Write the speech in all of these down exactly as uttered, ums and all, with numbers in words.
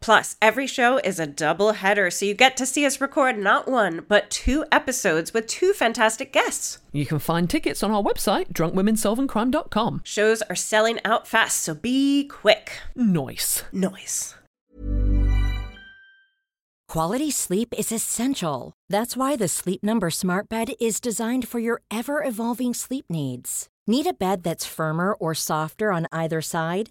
Plus, every show is a double header, so you get to see us record not one, but two episodes with two fantastic guests. You can find tickets on our website, drunk women solving crime dot com. Shows are selling out fast, so be quick. Nice. Nice. Quality sleep is essential. That's why the Sleep Number Smart Bed is designed for your ever-evolving sleep needs. Need a bed that's firmer or softer on either side?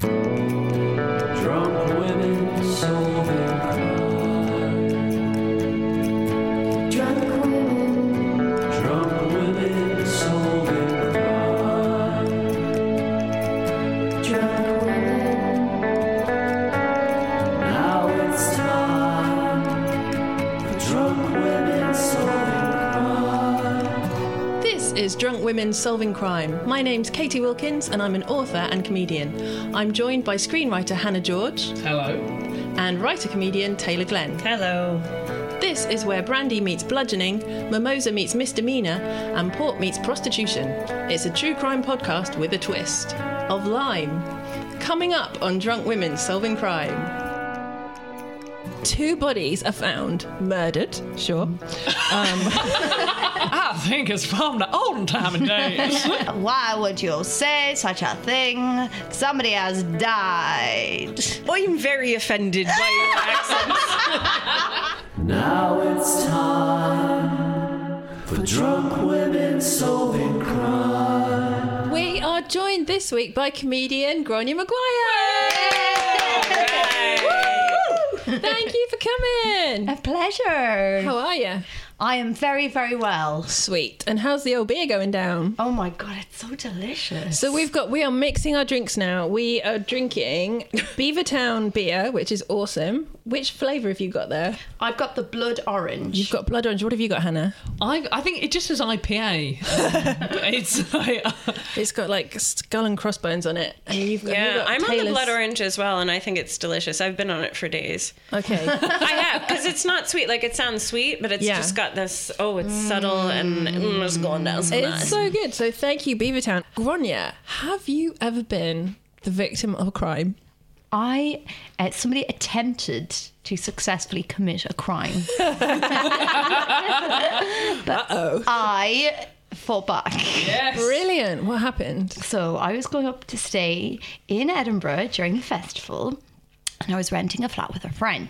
Drunk women solving crime. Drunk women. Drunk women solving crime. Drunk women. Now it's time for Drunk Women Solving Crime. This is Drunk Women Solving Crime. My name's Katie Wilkins, and I'm an author and comedian. I'm joined by screenwriter Hannah George. Hello. And writer-comedian Taylor Glenn. Hello. This is where brandy meets bludgeoning, mimosa meets misdemeanour, and port meets prostitution. It's a true crime podcast with a twist of lime. Coming up on Drunk Women Solving Crime. Two bodies are found, murdered, sure. Um, I think it's from the olden time and days. Why would you say such a thing? Somebody has died. I'm very offended by your accents. Now it's time for Drunk Women Solving Crime. We are joined this week by comedian Gráinne Maguire. Thank you for coming. A pleasure. How are you? I am very, very well. Sweet. And how's the old beer going down? Oh my God, it's so delicious. So we've got, we are mixing our drinks now. We are drinking Beavertown beer, which is awesome. Which flavour have you got there? I've got the blood orange. You've got blood orange. What have you got, Hannah? I I think it just says I P A. Um, it's like, uh, it's got like skull and crossbones on it. And you've got, yeah, you've got I'm Taylor's. On the blood orange as well, and I think it's delicious. I've been on it for days. Okay. I have, because it's not sweet. Like, it sounds sweet, but it's yeah. just got this, oh, it's mm. subtle and mm, it's gone down so It's nice. So good. So thank you, Beavertown. Gráinne, have you ever been the victim of a crime? I, uh, somebody attempted to successfully commit a crime. But Uh-oh. I fought back. Yes. Brilliant. What happened? So I was going up to stay in Edinburgh during a festival, and I was renting a flat with a friend.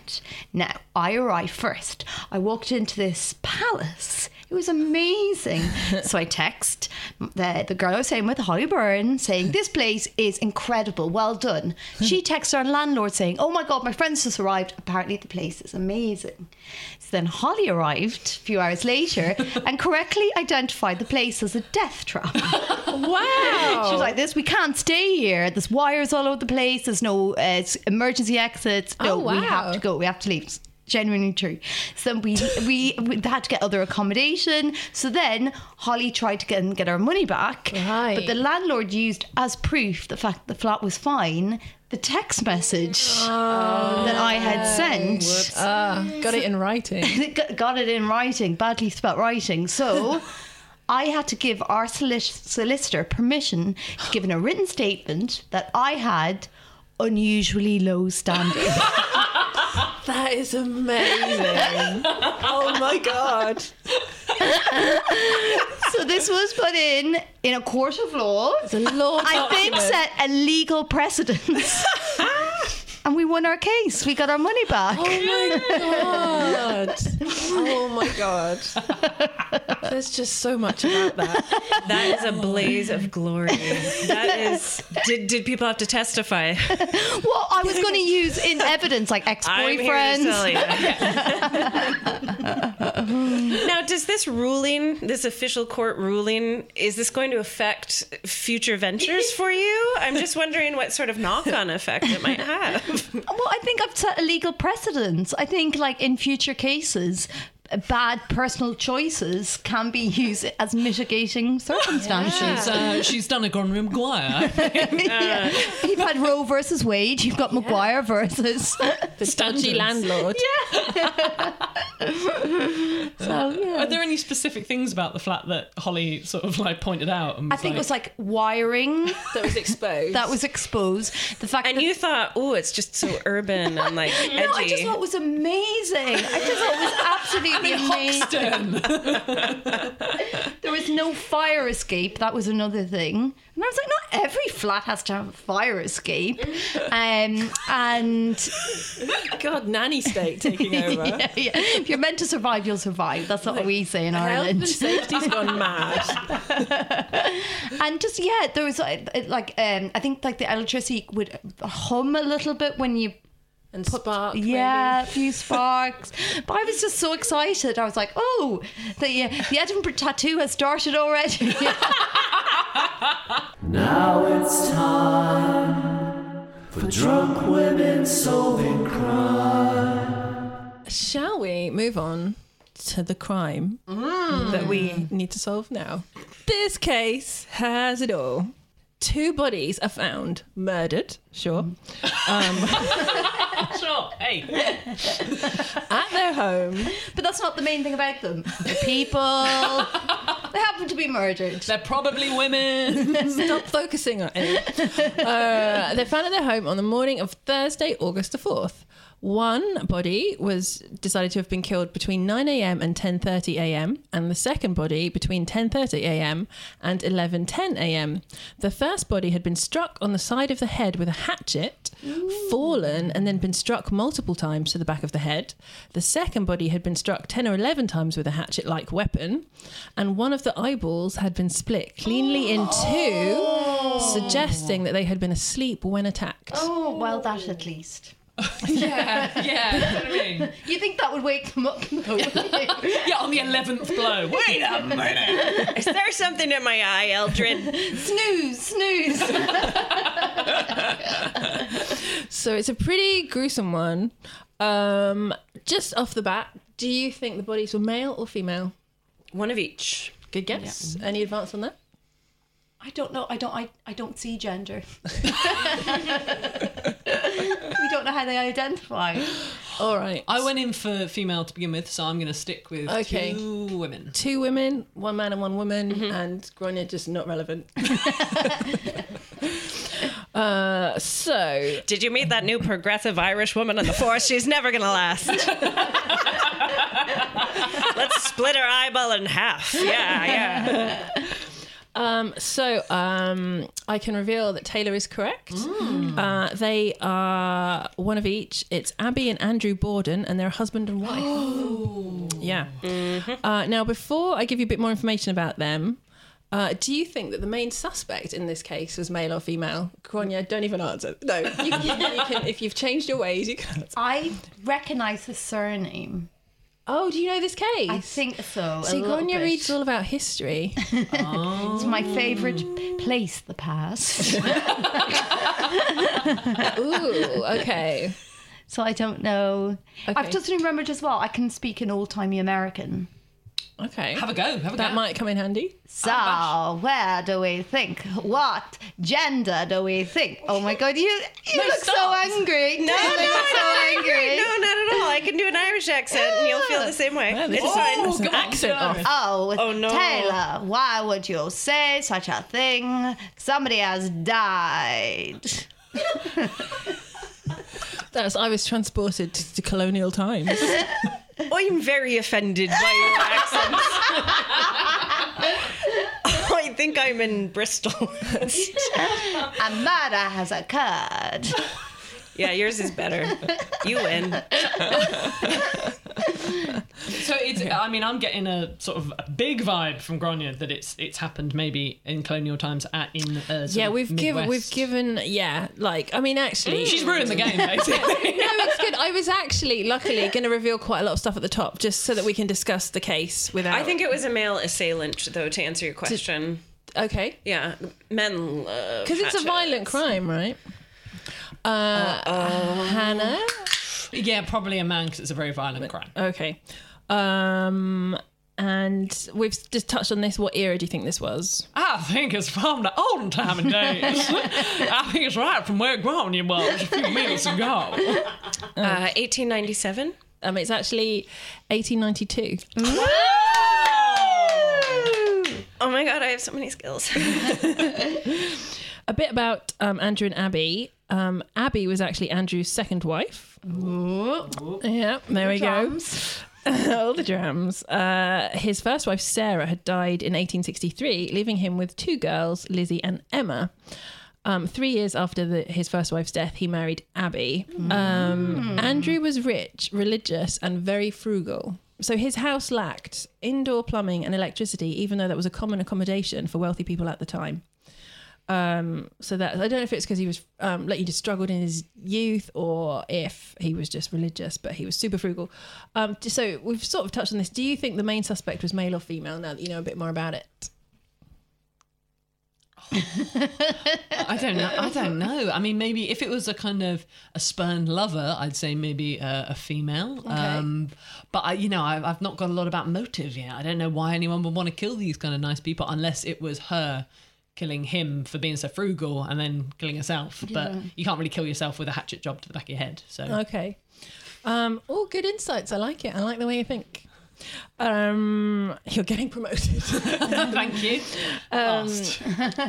Now, I arrived first. I walked into this palace. It was amazing. So I text the, the girl I was staying with, Holly Burn, saying, this place is incredible. Well done. She texts our landlord saying, oh my God, my friend's just arrived. Apparently the place is amazing. So then Holly arrived a few hours later and correctly identified the place as a death trap. Wow. She was like, this, we can't stay here. There's wires all over the place. There's no uh, emergency exits. No, oh, wow. We have to go. We have to leave. genuinely true. So we, we we had to get other accommodation. So then Holly tried to get, get our money back. Right. But the landlord used as proof the fact the flat was fine the text message oh, that I had sent. Ah, got it in writing. Got it in writing. Badly spelt writing. So I had to give our solic- solicitor permission to give in a written statement that I had unusually low standards. That is amazing. Oh my God. So this was put in in a court of law. It's a law document. I think set a legal precedence. And we won our case. We got our money back. Oh my God. Oh my God. There's just so much about that. That is a blaze of glory. That is. Did, did people have to testify? Well, I was going to use in evidence, like ex-boyfriends. Now, does this ruling, this official court ruling, is this going to affect future ventures for you? I'm just wondering what sort of knock-on effect it might have. Well, I think I've set a legal precedent. I think, like, in future cases, bad personal choices can be used as mitigating circumstances. Yes. Uh, she's done a Gráinne Maguire. Yeah. uh. You've had Roe versus Wade. You've got yeah. Maguire versus the stungy landlord. Yeah. So, yeah. Are there any specific things about the flat that Holly sort of like pointed out? And I think like, it was like wiring that was exposed. That was exposed. The fact and that you thought, oh, it's just so urban and like edgy. No, I just thought it was amazing. I just thought it was absolutely. There was no fire escape. That was another thing. And I was like, not every flat has to have a fire escape. Um, and God, nanny state taking over. Yeah, yeah. If you're meant to survive, you'll survive. That's not like, what we say in Ireland. Health and safety's gone mad. And just yeah, there was like um, I think like the electricity would hum a little bit when you. And spark, yeah, maybe. A few sparks. But I was just so excited. I was like, "Oh, the uh, the Edinburgh tattoo has started already." Now it's time for Drunk Women Solving Crime. Shall we move on to the crime mm. that we need to solve now? This case has it all. Two bodies are found murdered. Sure. Mm. Um, sure. Hey. At their home. But that's not the main thing about them. The people. They happen to be murdered. They're probably women. Stop focusing on it. Uh, they're found at their home on the morning of Thursday, August the fourth. One body was decided to have been killed between nine a.m. and ten thirty a.m. and the second body between ten thirty a.m. and eleven ten a.m. The first body had been struck on the side of the head with a hatchet, Ooh. fallen, and then been struck multiple times to the back of the head. The second body had been struck ten or eleven times with a hatchet-like weapon, and one of the eyeballs had been split cleanly in two, oh. suggesting that they had been asleep when attacked. Oh, well, that at least... yeah, yeah. What I mean? You think that would wake them up? Yeah, on the eleventh blow. Wait a minute. Is there something in my eye, Eldred? Snooze, snooze. So it's a pretty gruesome one. Um, just off the bat, do you think the bodies were male or female? One of each. Good guess. Yeah. Any advance on that? I don't know. I don't. I, I don't see gender. We don't know how they identify. All right. I went in for female to begin with, so I'm going to stick with okay. two women. Two women, one man and one woman, mm-hmm. and Gráinne just not relevant. uh, so, did you meet that new progressive Irish woman on the force? She's never going to last. Let's split her eyeball in half. Yeah, yeah. Um, so um, I can reveal that Taylor is correct. Mm. Uh, they are one of each. It's Abby and Andrew Borden, and they're a husband and wife. Oh. Yeah. Mm-hmm. Uh, now, before I give you a bit more information about them, uh, do you think that the main suspect in this case was male or female? Gráinne, don't even answer. No, you can, you can, if you've changed your ways, you can answer. I recognise the surname. Oh, do you know this case? I think so. So Gráinne reads all about history. Oh. It's my favourite place, the past. Ooh, okay. so I don't know. Okay. I've just remembered as well, I can speak in old-timey American. Okay. Have a go. Have a that go. That might come in handy. So, oh, where do we think? What gender do we think? Oh my God, you you no, look stop. so angry. No, no, no, so not angry. No, not at all. I can do an Irish accent and you'll feel the same way. Well, it's oh, fine. It's an accent off. Oh, oh no. Taylor, why would you say such a thing? Somebody has died. That's, I was transported to, to colonial times. I'm very offended by your accents. I think I'm in Bristol. A murder has occurred. Yeah, yours is better. You win. So it's, okay. I mean, I'm getting a sort of a big vibe from Gráinne that it's it's happened maybe in colonial times at in uh, yeah we've Midwest. given we've given yeah like I mean actually mm. she's ruined the game basically. No, it's good. I was actually luckily going to reveal quite a lot of stuff at the top just so that we can discuss the case without. I think it was a male assailant though, to answer your question. To, okay. Yeah, men love because it's a violent crime, right? Uh, uh Hannah. Yeah, probably a man because it's a very violent crime. Okay. Um, and we've just touched on this. What era do you think this was? I think it's from the olden time and days. I think it's right from where Gráinne was a few minutes ago. Uh, eighteen ninety-seven. Um, it's actually eighteen ninety-two. Woo! Oh my God, I have so many skills. A bit about um, Andrew and Abby. Um, Abby was actually Andrew's second wife. Ooh. Ooh. Yeah, there the we drums. go. All the drums. Uh, his first wife, Sarah, had died in eighteen sixty-three, leaving him with two girls, Lizzie and Emma. Um, three years after the, his first wife's death, he married Abby. Mm. Um, Andrew was rich, religious, and very frugal. So his house lacked indoor plumbing and electricity, even though that was a common accommodation for wealthy people at the time. Um, so that I don't know if it's because he was um, like he just struggled in his youth, or if he was just religious, but he was super frugal. Um, so we've sort of touched on this. Do you think the main suspect was male or female? Now that you know a bit more about it, I don't know. I don't know. I mean, maybe if it was a kind of a spurned lover, I'd say maybe a, a female. Okay. Um, but I, you know, I, I've not got a lot about motive yet. I don't know why anyone would want to kill these kind of nice people unless it was her killing him for being so frugal and then killing herself. But yeah, you can't really kill yourself with a hatchet job to the back of your head. So okay. Um, all good insights. I like it. I like the way you think. Um, you're getting promoted. Thank you. Um,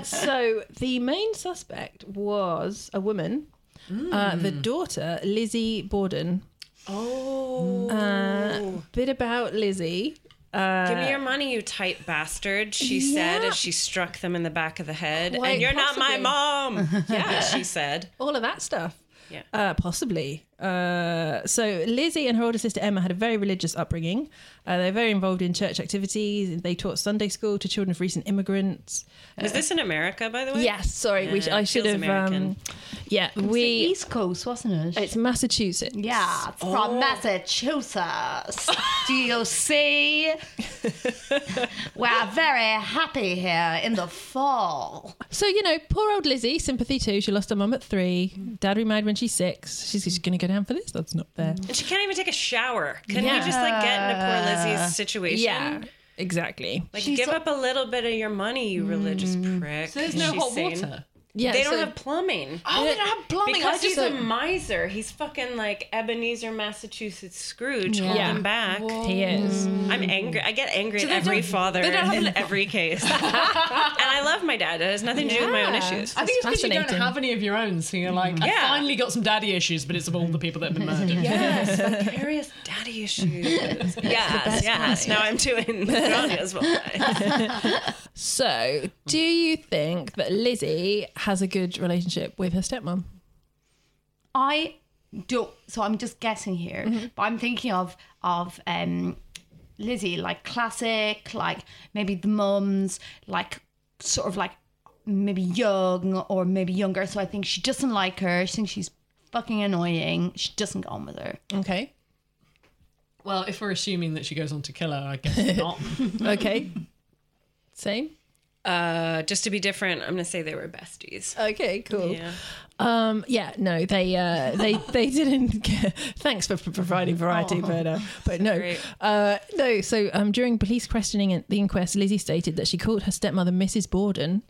so the main suspect was a woman, mm. uh, the daughter, Lizzie Borden. Oh. Uh, bit about Lizzie. Uh, Give me your money, you tight bastard, she yeah. said as she struck them in the back of the head. Quite and you're possibly. Not my mom. Yeah, she said. All of that stuff. Yeah. Uh, possibly. Uh, so Lizzie and her older sister Emma had a very religious upbringing. Uh, they're very involved in church activities. They taught Sunday school to children of recent immigrants. Was uh, this in America, by the way? Yes. Sorry, uh, we sh- I should have. Um, yeah, it was we. The East Coast, wasn't it? It's Massachusetts. Yeah, it's oh. from Massachusetts. Do you see? We're very happy here in the fall. So you know, poor old Lizzie. Sympathy too. She lost her mum at three. Dad remarried when she's six. She's She's going to go down for this. That's not fair. And she can't even take a shower. Can yeah. we just like get into poor Lizzie's situation? Yeah, exactly. Like she's give so- up a little bit of your money, you mm. religious prick. So there's no She's hot water. Saying- Yeah, they so, don't have plumbing. Oh, they don't have plumbing. Because he's so, a miser. He's fucking like Ebenezer, Massachusetts Scrooge yeah. holding yeah. back. Whoa. He is. I'm angry. I get angry so at every father in a... every case. And I love my dad. It has nothing to yeah. do with my own issues. I think it's because you don't have any of your own. So you're like, yeah. I finally got some daddy issues, but it's of all the people that have been murdered. Yes, vicarious daddy issues. Yes, yes. Now I'm doing Gráinne as well. So, do you think that Lizzie has a good relationship with her stepmom? I don't, so I'm just guessing here, mm-hmm. but I'm thinking of of um, Lizzie, like classic, like maybe the mums, like sort of like maybe young or maybe younger. So I think she doesn't like her. She thinks she's fucking annoying. She doesn't get on with her. Okay. Well, if we're assuming that she goes on to kill her, I guess not. Okay. Same. Uh, just to be different, I'm gonna say they were besties. Okay, cool. Yeah, um, yeah no, they uh, they they didn't. Thanks for providing variety, Aww. but uh, but no, uh, no. So um, during police questioning at the inquest, Lizzie stated that she called her stepmother Missus Borden.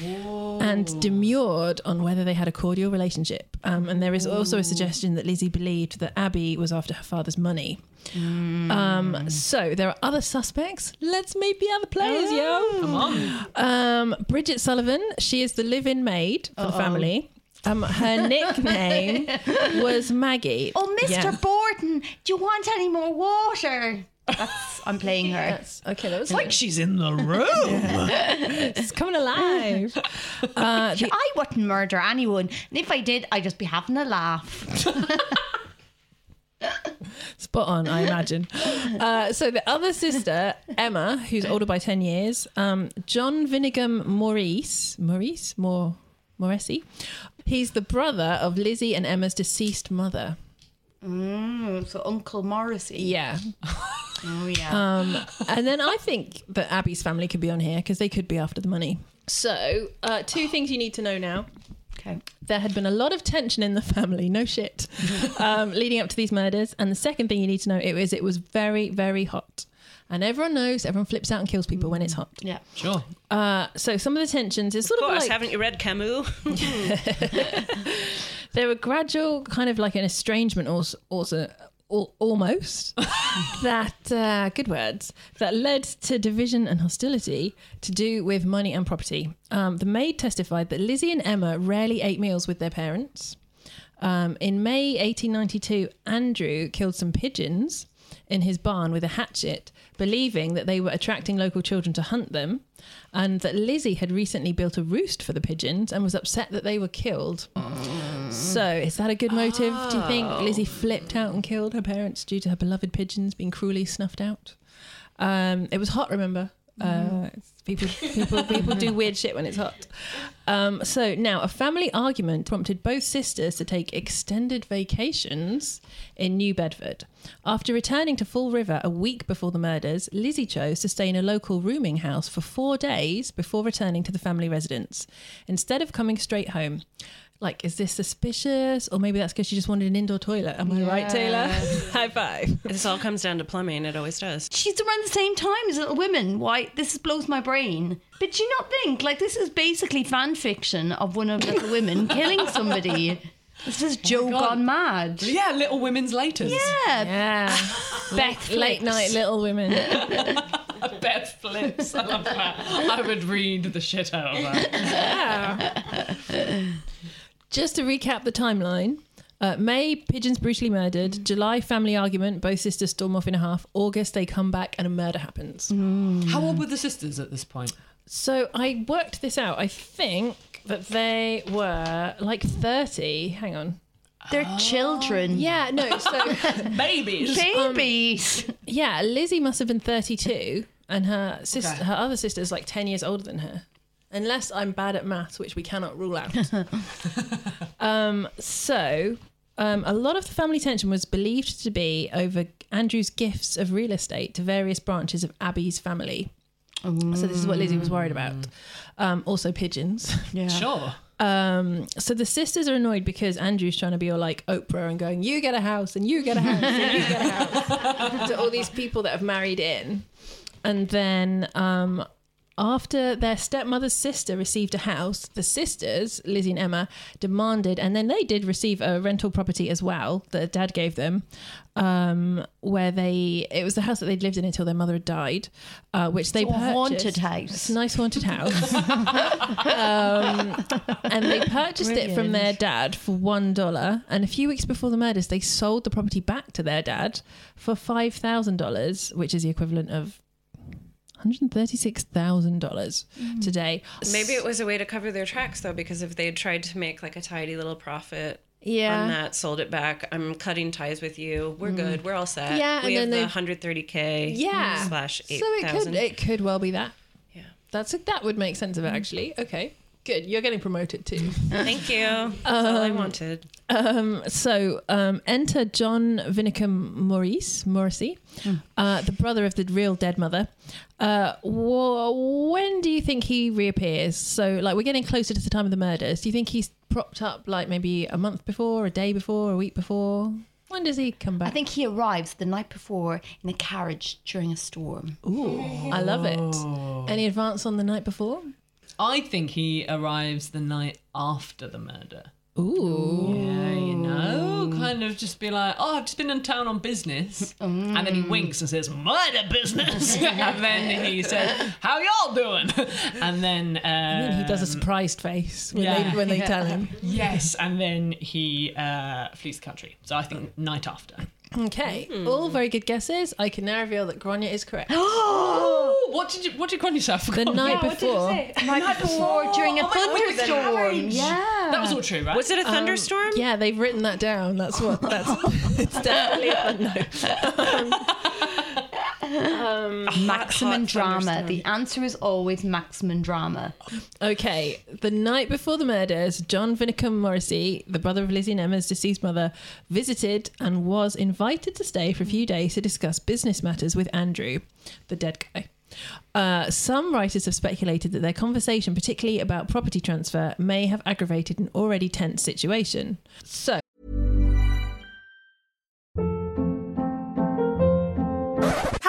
Whoa. And demurred on whether they had a cordial relationship. Um, and there is also a suggestion that Lizzie believed that Abby was after her father's money. Mm. Um, so there are other suspects. Let's meet the other players, oh. yo. Come on. Um, Bridget Sullivan, she is the live-in maid for Uh-oh. the family. Um, her nickname was Maggie. Oh, Mister Yeah. Borden, do you want any more water? That's, I'm playing her. That's, okay, that was it's like she's in the room. It's coming alive. Uh, the, I wouldn't murder anyone, and if I did, I'd just be having a laugh. Spot on, I imagine. Uh, so the other sister, Emma, who's older by ten years, um, John Vinicum Morrissey, Maurice, Mor, Morrissey. He's the brother of Lizzie and Emma's deceased mother. Mm, so Uncle Morrissey. Yeah. Oh, yeah. Um, and then I think that Abby's family could be on here because they could be after the money. So, uh, two oh. things you need to know now. Okay. There had been a lot of tension in the family, no shit, um, leading up to these murders. And the second thing you need to know it is it was very, very hot. And everyone knows, everyone flips out and kills people when it's hot. Yeah. Sure. Uh, so some of the tensions is sort of, of course, like... haven't you read Camus? There were gradual, kind of like an estrangement also, also al- almost, that, uh, good words, that led to division and hostility to do with money and property. Um, the maid testified that Lizzie and Emma rarely ate meals with their parents. Um, in May eighteen ninety-two, Andrew killed some pigeons in his barn with a hatchet, believing that they were attracting local children to hunt them, and that Lizzie had recently built a roost for the pigeons and was upset that they were killed. Mm. So is that a good motive, oh. do you think? Lizzie flipped out and killed her parents due to her beloved pigeons being cruelly snuffed out. Um, it was hot, remember? Uh, people, people, people do weird shit when it's hot. Um, so now a family argument prompted both sisters to take extended vacations in New Bedford. After returning to Fall River a week before the murders, Lizzie chose to stay in a local rooming house for four days before returning to the family residence, instead of coming straight home. Like, is this suspicious? Or maybe that's because she just wanted an indoor toilet. Am I yeah. right, Taylor? High five. This all comes down to plumbing. It always does. She's around the same time as Little Women. Why? This blows my brain. But do you not think, like, this is basically fan fiction of one of Little Women killing somebody. This is oh Joe gone mad. Yeah, Little Women's latest. Yeah. Yeah. Beth late, late night Little Women. Beth flips. I love that. I would read the shit out of that. Yeah. Just to recap the timeline, uh, May, pigeons brutally murdered. July, family argument. Both sisters storm off in a half. August, they come back and a murder happens. Mm. How old were the sisters at this point? So I worked this out. I think that they were like thirty. Hang on. They're oh. children. Yeah, no, so... Babies. Babies. Um, yeah, Lizzie must have been thirty-two and her sis- okay. her other sister's like ten years older than her. Unless I'm bad at maths, which we cannot rule out. um, so, um, a lot of the family tension was believed to be over Andrew's gifts of real estate to various branches of Abby's family. Ooh. So this is what Lizzie was worried about. Um, also pigeons. Yeah. Sure. Um, so the sisters are annoyed because Andrew's trying to be all like Oprah and going, you get a house and you get a house and you get a house. To all these people that have married in. And then... Um, After their stepmother's sister received a house, the sisters, Lizzie and Emma, demanded, and then they did receive a rental property as well that Dad gave them, um, where they, it was the house that they'd lived in until their mother had died, uh, which they it's purchased. A haunted house. It's a nice haunted house. um, and they purchased Brilliant. it from their dad for one dollar. And a few weeks before the murders, they sold the property back to their dad for five thousand dollars, which is the equivalent of one hundred thirty-six thousand dollars mm. today. Maybe it was a way to cover their tracks, though, because if they had tried to make like a tidy little profit yeah. on that, sold it back, I'm cutting ties with you, we're mm. good, we're all set. Yeah, we and have then the one hundred thirty K yeah. slash eight thousand. So it could, it could well be that. Yeah, that's a, that would make sense of it, actually. Okay. Good. You're getting promoted too. Thank you. That's um, all I wanted. Um, so um, enter John Vinicum Morrissey, mm. uh, the brother of the real dead mother. Uh, wh- when do you think he reappears? So like we're getting closer to the time of the murders. Do you think he's propped up like maybe a month before, a day before, a week before? When does he come back? I think he arrives the night before in a carriage during a storm. Ooh, I love it. Any advance on the night before? I think he arrives the night after the murder. Ooh. Yeah, you know, kind of just be like, oh, I've just been in town on business. Mm. And then he winks and says, murder business. And then he says, how y'all doing? And then... Um, and then he does a surprised face when, yeah. they, when they tell him. Yes, and then he uh, flees the country. So I think mm. night after. Okay, mm. all very good guesses. I can now reveal that Gráinne is correct. Oh, what did you? What did Gráinne say? I forgot. The night yeah, before. What did you say? The night, night before, before during a oh thunderstorm. Yeah, that was all true, right? Was it a thunderstorm? Um, yeah, they've written that down. That's what. That's. It's definitely a no. um, um, maximum drama. The answer is always maximum drama. Okay, the night before the murders, John Vinicum Morrissey, the brother of Lizzie and Emma's deceased mother, visited and was invited. Invited to stay for a few days to discuss business matters with Andrew, the dead guy. Uh, some writers have speculated that their conversation, particularly about property transfer, may have aggravated an already tense situation. So,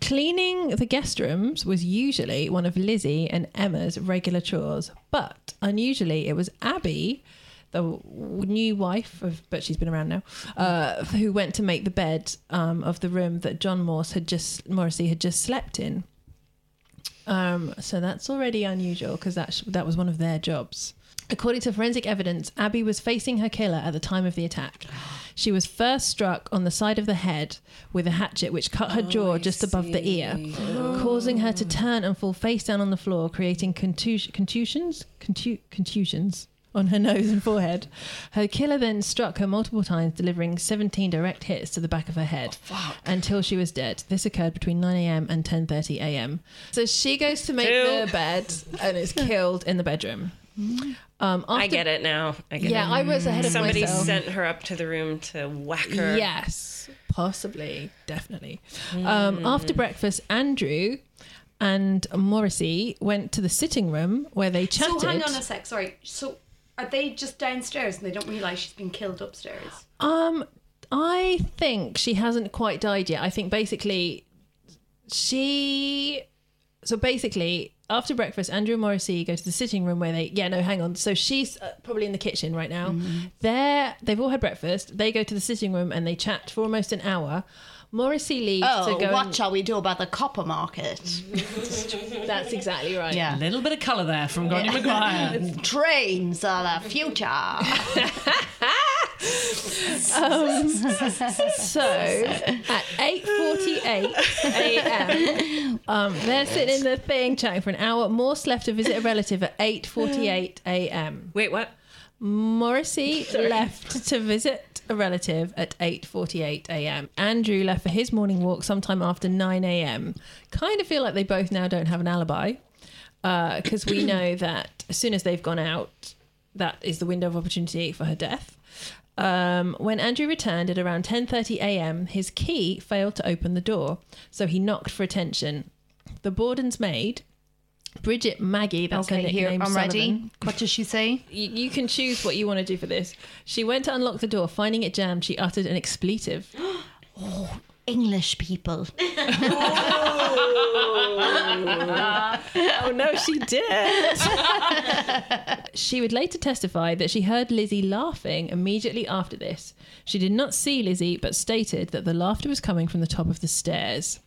Cleaning the guest rooms was usually one of Lizzie and Emma's regular chores, but unusually it was Abby, the new wife of, but she's been around now, uh, who went to make the bed um, of the room that John Morse had just Morrissey had just slept in. Um, so that's already unusual because that sh- that was one of their jobs. According to forensic evidence, Abby was facing her killer at the time of the attack. She was first struck on the side of the head with a hatchet, which cut her jaw oh, just see. above the ear, oh. causing her to turn and fall face down on the floor, creating contus- contusions, contu- contusions on her nose and forehead. Her killer then struck her multiple times, delivering seventeen direct hits to the back of her head oh, until she was dead. This occurred between nine a.m. and ten thirty a.m. So she goes to make Kill. the bed and is killed in the bedroom. Um, after, I get it now. I get yeah, it. I was ahead of Somebody myself. Somebody sent her up to the room to whack her. Yes, possibly, definitely. Mm. Um, after breakfast, Andrew and Morrissey went to the sitting room where they chatted. So hang on a sec, sorry. So are they just downstairs and they don't realise she's been killed upstairs? Um, I think she hasn't quite died yet. I think basically she... So basically... After breakfast, Andrew and Morrissey go to the sitting room where they... Yeah, no, hang on. So she's uh, probably in the kitchen right now. Mm-hmm. They're, they've all had breakfast. They go to the sitting room and they chat for almost an hour. Morrissey leaves oh, to go... Oh, what and... shall we do about the copper market? That's exactly right. Yeah. A little bit of colour there from Gráinne Maguire. Trains are the future. um, so at eight forty-eight a.m. um, they're sitting in the thing chatting for an hour. Morse left to visit a relative at eight forty-eight a.m. Wait, what? Morrissey Sorry. left to visit a relative at eight forty-eight a.m. Andrew left for his morning walk sometime after nine a.m. Kind of feel like they both now don't have an alibi because uh, we know that as soon as they've gone out, that is the window of opportunity for her death. Um, when Andrew returned at around ten thirty a.m., his key failed to open the door, so he knocked for attention. The Borden's maid Bridget Maggie, that's okay, her nickname. I'm Sullivan. Ready. What does she say? You, you can choose what you want to do for this. She went to unlock the door. Finding it jammed, she uttered an expletive. Oh, English people. Oh. Oh, no, she did. She would later testify that she heard Lizzie laughing immediately after this. She did not see Lizzie, but stated that the laughter was coming from the top of the stairs.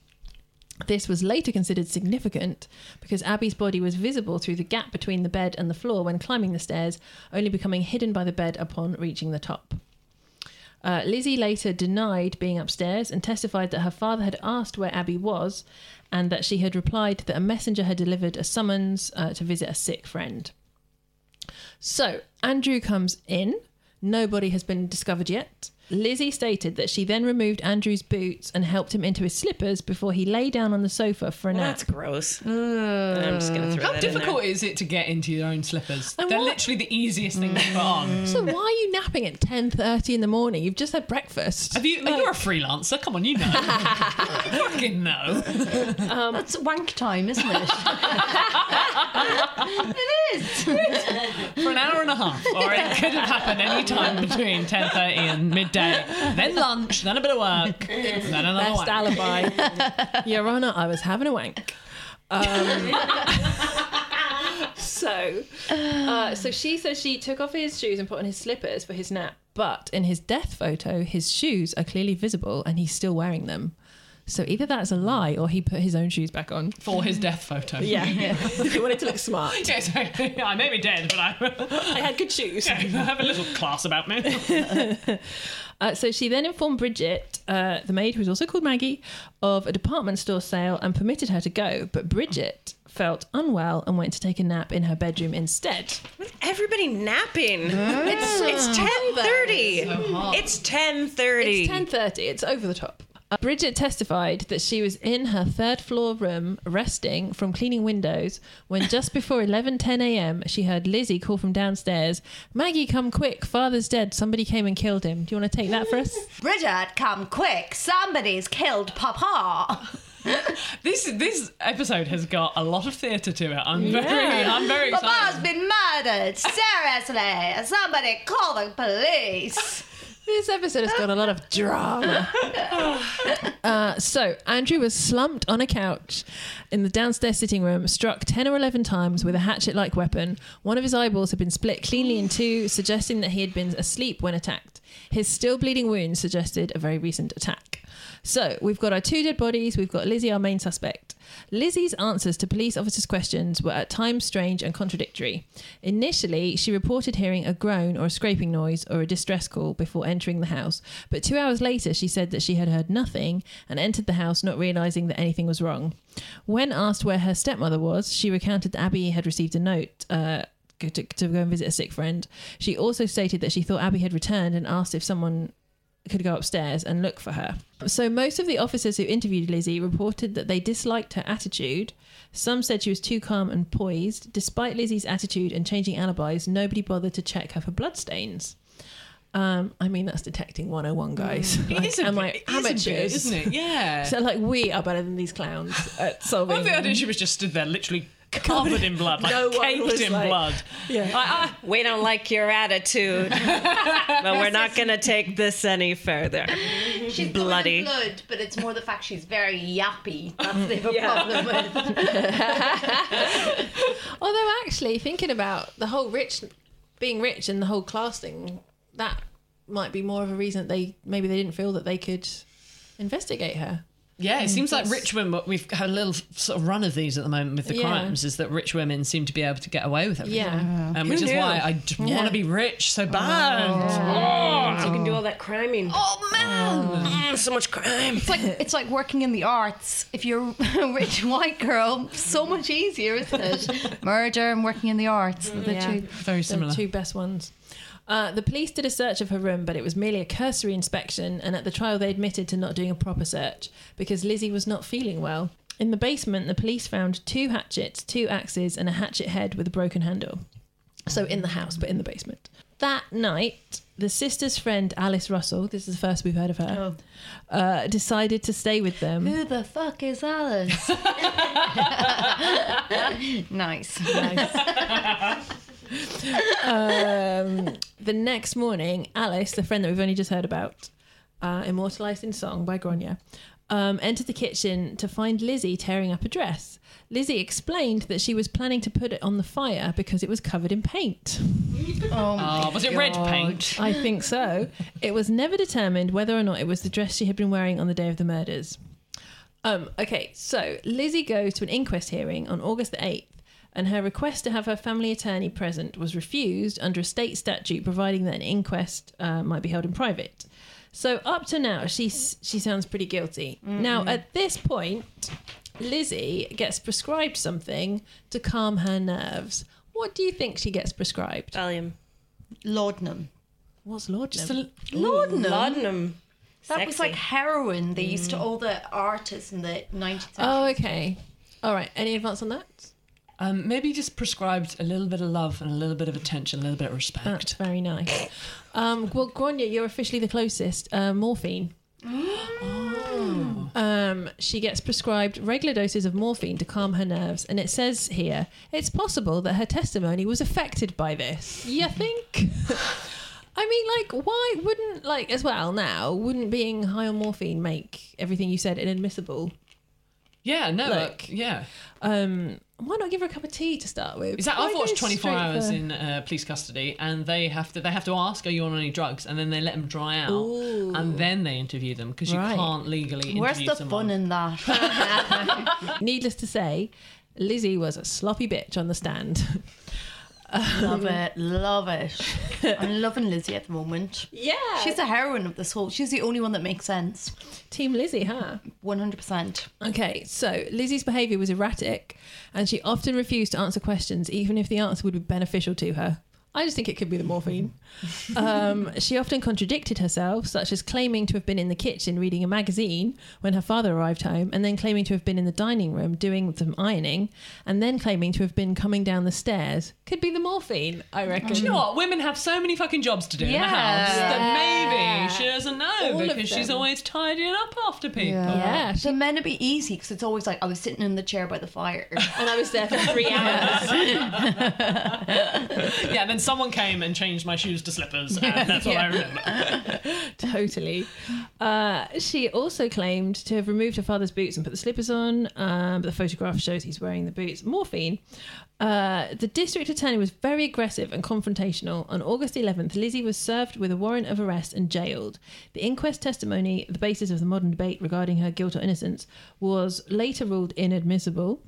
This was later considered significant because Abby's body was visible through the gap between the bed and the floor when climbing the stairs, only becoming hidden by the bed upon reaching the top. Uh, Lizzie later denied being upstairs and testified that her father had asked where Abby was and that she had replied that a messenger had delivered a summons uh, to visit a sick friend. So, Andrew comes in. Nobody has been discovered yet. Lizzie stated that she then removed Andrew's boots and helped him into his slippers before he lay down on the sofa for a well, nap. That's gross. Uh, I'm just going to throw How that difficult in there. Is it to get into your own slippers? And They're what? literally the easiest thing to put on. So why are you napping at ten thirty in the morning? You've just had breakfast. Have you? Like, you're a freelancer. Come on, you know. You fucking know. Um, That's wank time, isn't it? It is. For an hour and a half. Or it could have happened any time between ten thirty and midday. Then lunch, then a bit of work, then another Best wank. Alibi. Your Honour, I was having a wank. Um, so, uh, so she says she took off his shoes and put on his slippers for his nap, but in his death photo, his shoes are clearly visible and he's still wearing them. So either that's a lie or he put his own shoes back on. For his death photo. Yeah. yeah. He wanted to look smart. Yeah, so, yeah, I may be dead, but I... I had good shoes. Yeah, I have a little class about me. uh, so she then informed Bridget, uh, the maid, who was also called Maggie, of a department store sale and permitted her to go. But Bridget felt unwell and went to take a nap in her bedroom instead. Everybody napping. Mm. It's, it's ten thirty. So it's ten thirty. It's ten thirty. It's over the top. Uh, Bridget testified that she was in her third floor room resting from cleaning windows when just before eleven ten a.m. she heard Lizzie call from downstairs, Maggie, come quick, father's dead, somebody came and killed him. Do you want to take that for us? Bridget, come quick, somebody's killed Papa. This this episode has got a lot of theatre to it. I'm yeah. very I'm very excited. Papa's been murdered, seriously, somebody call the police. This episode has got a lot of drama. Uh, so, Andrew was slumped on a couch in the downstairs sitting room, struck ten or eleven times with a hatchet-like weapon. One of his eyeballs had been split cleanly in two, suggesting that he had been asleep when attacked. His still bleeding wound suggested a very recent attack. So, we've got our two dead bodies. We've got Lizzie, our main suspect. Lizzie's answers to police officers' questions were at times strange and contradictory. Initially, she reported hearing a groan or a scraping noise or a distress call before entering the house, but two hours later she said that she had heard nothing and entered the house not realising that anything was wrong. When asked where her stepmother was, she recounted that Abby had received a note uh, to, to go and visit a sick friend. She also stated that she thought Abby had returned and asked if someone could go upstairs and look for her. So most of the officers who interviewed Lizzie reported that they disliked her attitude. Some said she was too calm and poised. Despite Lizzie's attitude and changing alibis, nobody bothered to check her for bloodstains. Um, I mean, that's detecting one oh one, guys. Mm. Like, it is a, and like, it amateurs, is a bit, isn't it? Yeah. So like, we are better than these clowns at solving. One thing I did, she was just stood there literally covered in blood, like no caked in like, blood. Yeah. Like, oh, we don't like your attitude, but we're not going to take this any further. She's bloody blood, but it's more the fact she's very yappy. That's the yeah. problem with. Although, actually, thinking about the whole rich, being rich, and the whole class thing, that might be more of a reason that they maybe they didn't feel that they could investigate her. Yeah, it seems like rich women, we've had a little sort of run of these at the moment with the yeah. crimes, is that rich women seem to be able to get away with everything. Yeah. Um, which is why I d- yeah. want to be rich so bad. Oh. Oh. So you can do all that criming. Oh, man! Oh. Mm, so much crime. It's like it's like working in the arts. If you're a rich white girl, so much easier, isn't it? Murder and working in the arts. Mm. The yeah. two, Very similar. The two best ones. Uh, the police did a search of her room, but it was merely a cursory inspection, and at the trial they admitted to not doing a proper search because Lizzie was not feeling well. In the basement, the police found two hatchets, two axes, and a hatchet head with a broken handle. So in the house, but in the basement. That night, the sister's friend, Alice Russell, this is the first we've heard of her, oh. uh, decided to stay with them. Who the fuck is Alice? Nice. Nice. um, the next morning, Alice, the friend that we've only just heard about, uh, immortalised in song by Gráinne, um, entered the kitchen to find Lizzie tearing up a dress. Lizzie explained that she was planning to put it on the fire because it was covered in paint. Oh, my oh was God. It red paint? I think so. It was never determined whether or not it was the dress she had been wearing on the day of the murders. Um, okay, so Lizzie goes to an inquest hearing on August the eighth, and her request to have her family attorney present was refused under a state statute providing that an inquest uh, might be held in private. So up to now, she she sounds pretty guilty. Mm-hmm. Now, at this point, Lizzie gets prescribed something to calm her nerves. What do you think she gets prescribed? Valium. Laudanum. What's laudanum? L- laudanum. Ooh, laudanum. That Sexy. Was like heroin they mm. used to all the artists in the nineteenth century. Oh, okay. All right. Any advance on that? Um, maybe just prescribed a little bit of love and a little bit of attention, a little bit of respect. That's very nice. Um, well, Gráinne, you're officially the closest. Uh, morphine. Oh. Um, she gets prescribed regular doses of morphine to calm her nerves, and it says here, it's possible that her testimony was affected by this. You think? I mean, like, why wouldn't, like, as well now, wouldn't being high on morphine make everything you said inadmissible? Yeah, no, like, yeah. Um, why not give her a cup of tea to start with? Is that why I've watched twenty-four hours for... in uh, police custody, and they have to they have to ask, "Are you on any drugs?" And then they let them dry out, Ooh. And then they interview them because right. you can't legally. Where's interview the someone. Fun in that? Needless to say, Lizzie was a sloppy bitch on the stand. Um, love it, love it. I'm loving Lizzie at the moment. Yeah. She's the heroine of this whole... She's the only one that makes sense. Team Lizzie, huh? one hundred percent. Okay, so Lizzie's behaviour was erratic and she often refused to answer questions even if the answer would be beneficial to her. I just think it could be the morphine. Um, she often contradicted herself, such as claiming to have been in the kitchen reading a magazine when her father arrived home, and then claiming to have been in the dining room doing some ironing, and then claiming to have been coming down the stairs. Could be the morphine, I reckon. Do you know what? Women have so many fucking jobs to do yeah. in the house yeah. that maybe she doesn't know All because she's always tidying up after people. Yeah. yeah. The men would be easy because it's always like, I was sitting in the chair by the fire and I was there for three hours. Yeah, and then someone came and changed my shoes to slippers, and that's what yeah. I remember. Totally. Uh, she also claimed to have removed her father's boots and put the slippers on, um, but the photograph shows he's wearing the boots. Morphine. Uh, the district attorney was very aggressive and confrontational. On August eleventh, Lizzie was served with a warrant of arrest and jailed. The inquest testimony, the basis of the modern debate regarding her guilt or innocence, was later ruled inadmissible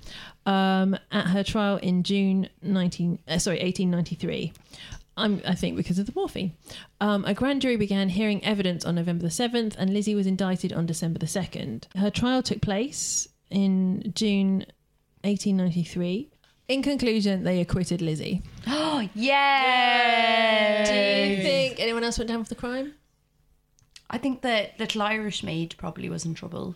um, at her trial in June nineteen, uh, sorry, eighteen ninety-three. I'm, I think because of the morphine. Um, a grand jury began hearing evidence on November the seventh, and Lizzie was indicted on December the second. Her trial took place in June eighteen ninety-three. In conclusion, they acquitted Lizzie. Oh, yeah! Do you think anyone else went down for the crime? I think the little Irish maid probably was in trouble.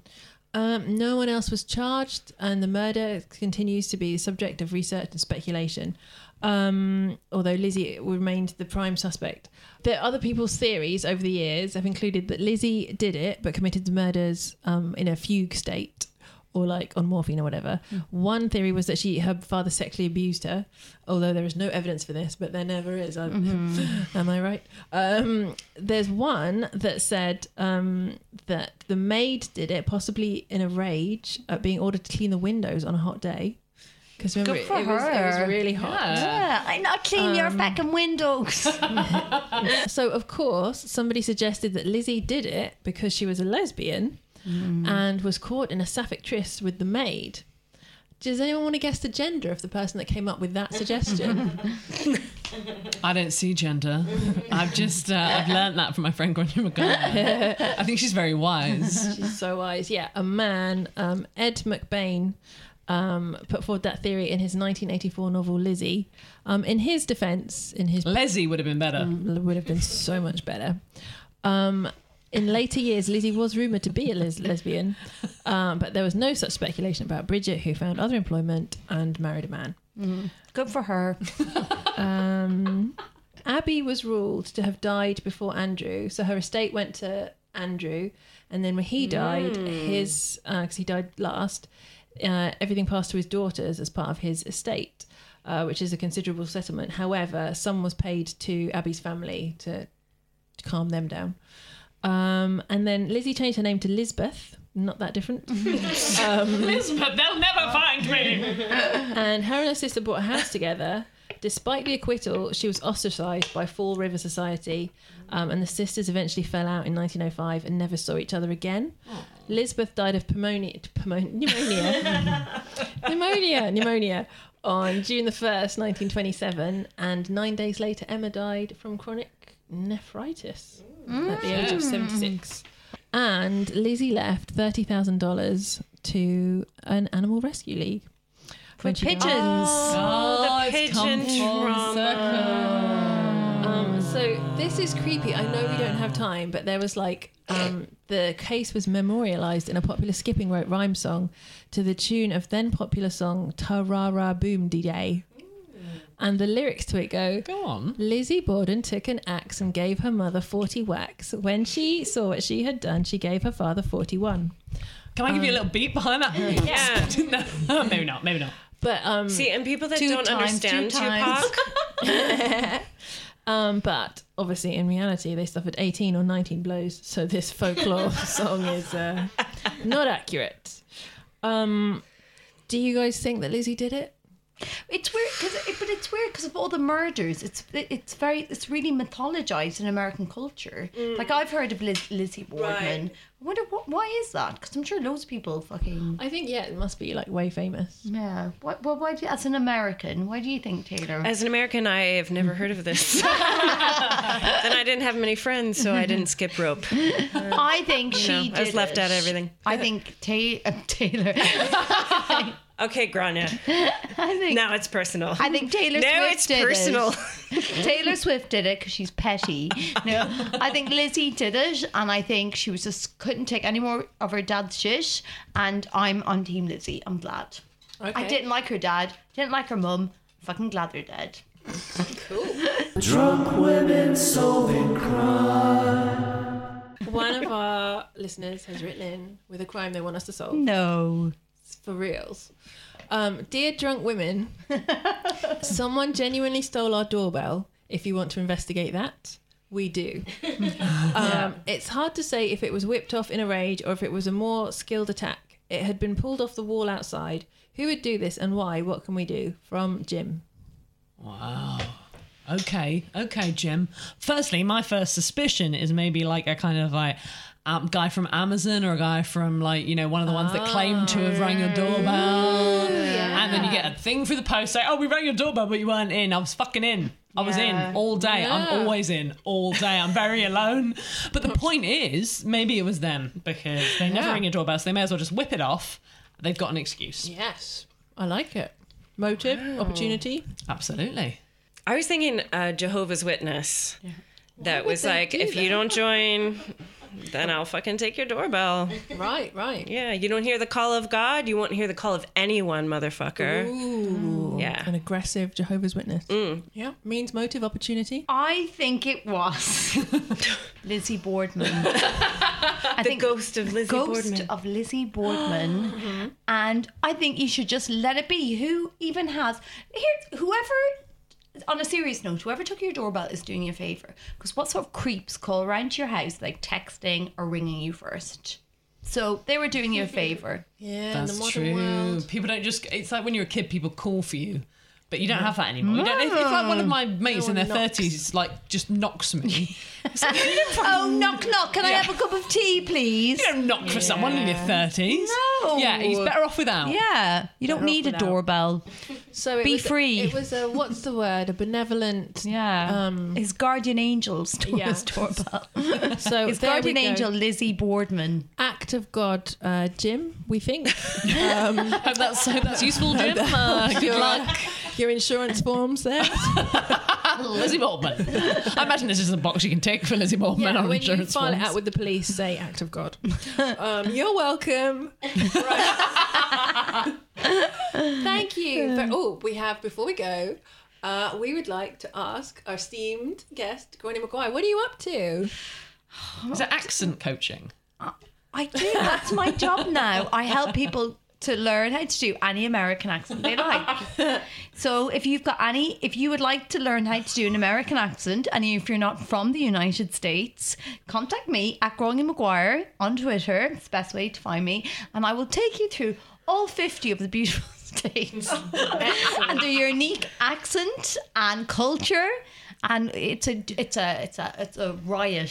Um, no one else was charged, and the murder continues to be the subject of research and speculation. Um, although Lizzie remained the prime suspect. There are other people's theories over the years have included that Lizzie did it but committed the murders um, in a fugue state or like on morphine or whatever. Mm. One theory was that she her father sexually abused her, although there is no evidence for this, but there never is. I, mm-hmm. Am I right? Um, there's one that said um, that the maid did it possibly in a rage at being ordered to clean the windows on a hot day. Because remember, it, it, was, it was really hot. Yeah, I not clean um, your fucking windows. So, of course, somebody suggested that Lizzie did it because she was a lesbian mm. and was caught in a sapphic tryst with the maid. Does anyone want to guess the gender of the person that came up with that suggestion? I don't see gender. I've just, uh, I've learned that from my friend Gráinne Maguire. I think she's very wise. She's so wise. Yeah, a man, um, Ed McBain, Um, put forward that theory in his nineteen eighty-four novel Lizzie. Um, in his defence, in his Lizzie would have been better. Um, would have been so much better. Um, in later years, Lizzie was rumoured to be a les- lesbian, um, but there was no such speculation about Bridget, who found other employment and married a man. Mm. Good for her. um, Abby was ruled to have died before Andrew, so her estate went to Andrew, and then when he died, mm. his uh, because he died last, uh, everything passed to his daughters as part of his estate, uh, which is a considerable settlement. However, some was paid to Abby's family to, to calm them down. Um, and then Lizzie changed her name to Lisbeth. Not that different. um, Lisbeth, they'll never find me. And her and her sister bought a house together. Despite the acquittal, she was ostracised by Fall River Society, um, and the sisters eventually fell out in nineteen oh five and never saw each other again. Aww. Lisbeth died of pneumonia, pneumonia, pneumonia, pneumonia on June the first, nineteen twenty-seven, and nine days later, Emma died from chronic nephritis mm. at the age of seventy-six. And Lizzie left thirty thousand dollars to an animal rescue league. For pigeons. Oh, oh, the pigeon trauma. Um, so this is creepy. I know we don't have time, but there was like um, the case was memorialised in a popular skipping rope rhyme song to the tune of then popular song Ta-ra-ra Boom Dee Day. And the lyrics to it go, Go on. Lizzie Borden took an axe and gave her mother forty whacks. When she saw what she had done, she gave her father forty-one. Can I give um, you a little beat behind that? Yeah. No, maybe not, maybe not. But um, see, and people that don't times, understand two Tupac. um, but obviously, in reality, they suffered eighteen or nineteen blows. So this folklore song is uh, not accurate. Um, do you guys think that Lizzie did it? It's weird, cause it, but it's weird because of all the murders. It's it, it's very it's really mythologized in American culture. Mm. Like I've heard of Liz, Lizzie Borden. Right. I wonder what why is that? Because I'm sure loads of people fucking. I think yeah, it must be like way famous. Yeah. What? Well, why? Do, as an American, why do you think, Taylor? As an American, I have never heard of this, and I didn't have many friends, so I didn't skip rope. I think she. No, did I was left it. Out of everything. I think ta- uh, Taylor. Okay, Gráinne. I think now it's personal. I think Taylor now Swift did it. Now it's personal. Taylor Swift did it because she's petty. No, I think Lizzie did it, and I think she was just couldn't take any more of her dad's shit. And I'm on Team Lizzie. I'm glad. Okay. I didn't like her dad. Didn't like her mum. Fucking glad they're dead. Cool. Drunk women solving crime. One of our listeners has written in with a crime they want us to solve. No. For reals. Um, dear drunk women, someone genuinely stole our doorbell. If you want to investigate that, we do. um, yeah. It's hard to say if it was whipped off in a rage or if it was a more skilled attack. It had been pulled off the wall outside. Who would do this and why? What can we do? From Jim. Wow. Okay. Okay, Jim. Firstly, my first suspicion is maybe like a kind of like... Um, guy from Amazon or a guy from like you know one of the ones oh. that claim to have rang your doorbell yeah. and then you get a thing through the post saying, oh, we rang your doorbell but you weren't in. I was fucking in I was yeah. in all day yeah. I'm always in all day. I'm very alone. But the point is maybe it was them because they never yeah. ring your doorbell, so they may as well just whip it off. They've got an excuse. Yes, I like it. Motive, wow. Opportunity. Absolutely. I was thinking uh, Jehovah's Witness yeah. that was like do if that? You don't join then I'll fucking take your doorbell. Right, right. Yeah, you don't hear the call of God, you won't hear the call of anyone, motherfucker. Ooh. Yeah. An aggressive Jehovah's Witness. Mm. Yeah. Means, motive, opportunity. I think it was Lizzie Borden. I the think ghost of Lizzie ghost Borden. Ghost of Lizzie Borden. Mm-hmm. And I think you should just let it be. Who even has... Here, whoever... On a serious note, whoever took your doorbell is doing you a favour. Because what sort of creeps call around to your house, like texting or ringing you first? So they were doing you a favour. Yeah, that's in the modern true. World. People don't just... It's like when you're a kid, people call for you. But you don't have that anymore. No. You don't, it's like one of my mates no in their knocks. thirties, like, just knocks me. Like, oh, knock, knock. Can yeah. I have a cup of tea, please? You don't knock yeah. for someone in your thirties. No. Yeah, he's better off without. Yeah. You better don't need a without. Doorbell. So it Be was, free. It was a, what's the word? A benevolent... Yeah. Um, His guardian angel stole yeah. his doorbell. So His guardian angel, Lizzie Borden. Act of God, uh, Jim, we think. um, hope, that's, hope that's useful, Jim. That, uh, good luck. Your insurance forms there. Lizzie Borden. I imagine this is a box you can take for Lizzie Borden yeah, on insurance forms. When you file it out with the police, say act of God. Um, you're welcome. Right. Thank you. But, oh, we have, before we go, Uh, we would like to ask our esteemed guest, Gráinne Maguire, what are you up to? Is it accent coaching? Uh, I do. That's my job now. I help people to learn how to do any American accent they like. So if you've got any, if you would like to learn how to do an American accent, and if you're not from the United States, contact me at Gráinne Maguire on Twitter. It's the best way to find me. And I will take you through all fifty of the beautiful states and their unique accent and culture. And it's a, it's a, it's a, it's a riot.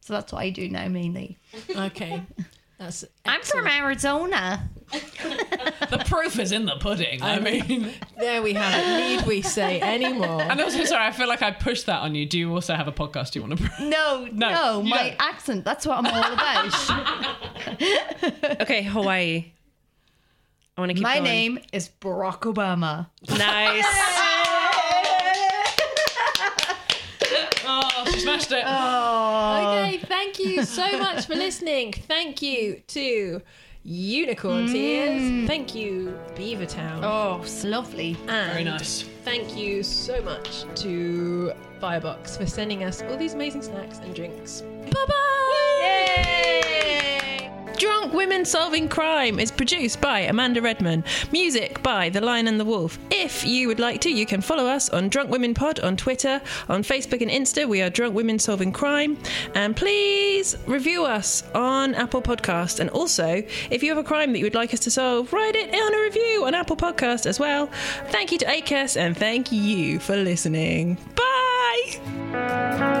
So that's what I do now mainly. Okay. That's I'm from Arizona. The proof is in the pudding. I mean, there we have it. Need we say any more? And also, sorry, I feel like I pushed that on you. Do you also have a podcast you want to? No, no, no my don't. Accent. That's what I'm all about. Okay, Hawaii. I want to keep. My going. Name is Barack Obama. Nice. Smashed it. Oh. Okay, thank you so much for listening. Thank you to Unicorn Tears. Mm. Thank you, Beavertown. Oh, it's lovely. And very nice. Thank you so much to Firebox for sending us all these amazing snacks and drinks. Bye-bye! Yay! Drunk Women Solving Crime is produced by Amanda Redman. Music by The Lion and the Wolf. If you would like to, you can follow us on Drunk Women Pod on Twitter, on Facebook and Insta. We are Drunk Women Solving Crime. And please review us on Apple Podcast. And also, if you have a crime that you would like us to solve, write it on a review on Apple Podcast as well. Thank you to Acast, and thank you for listening. Bye!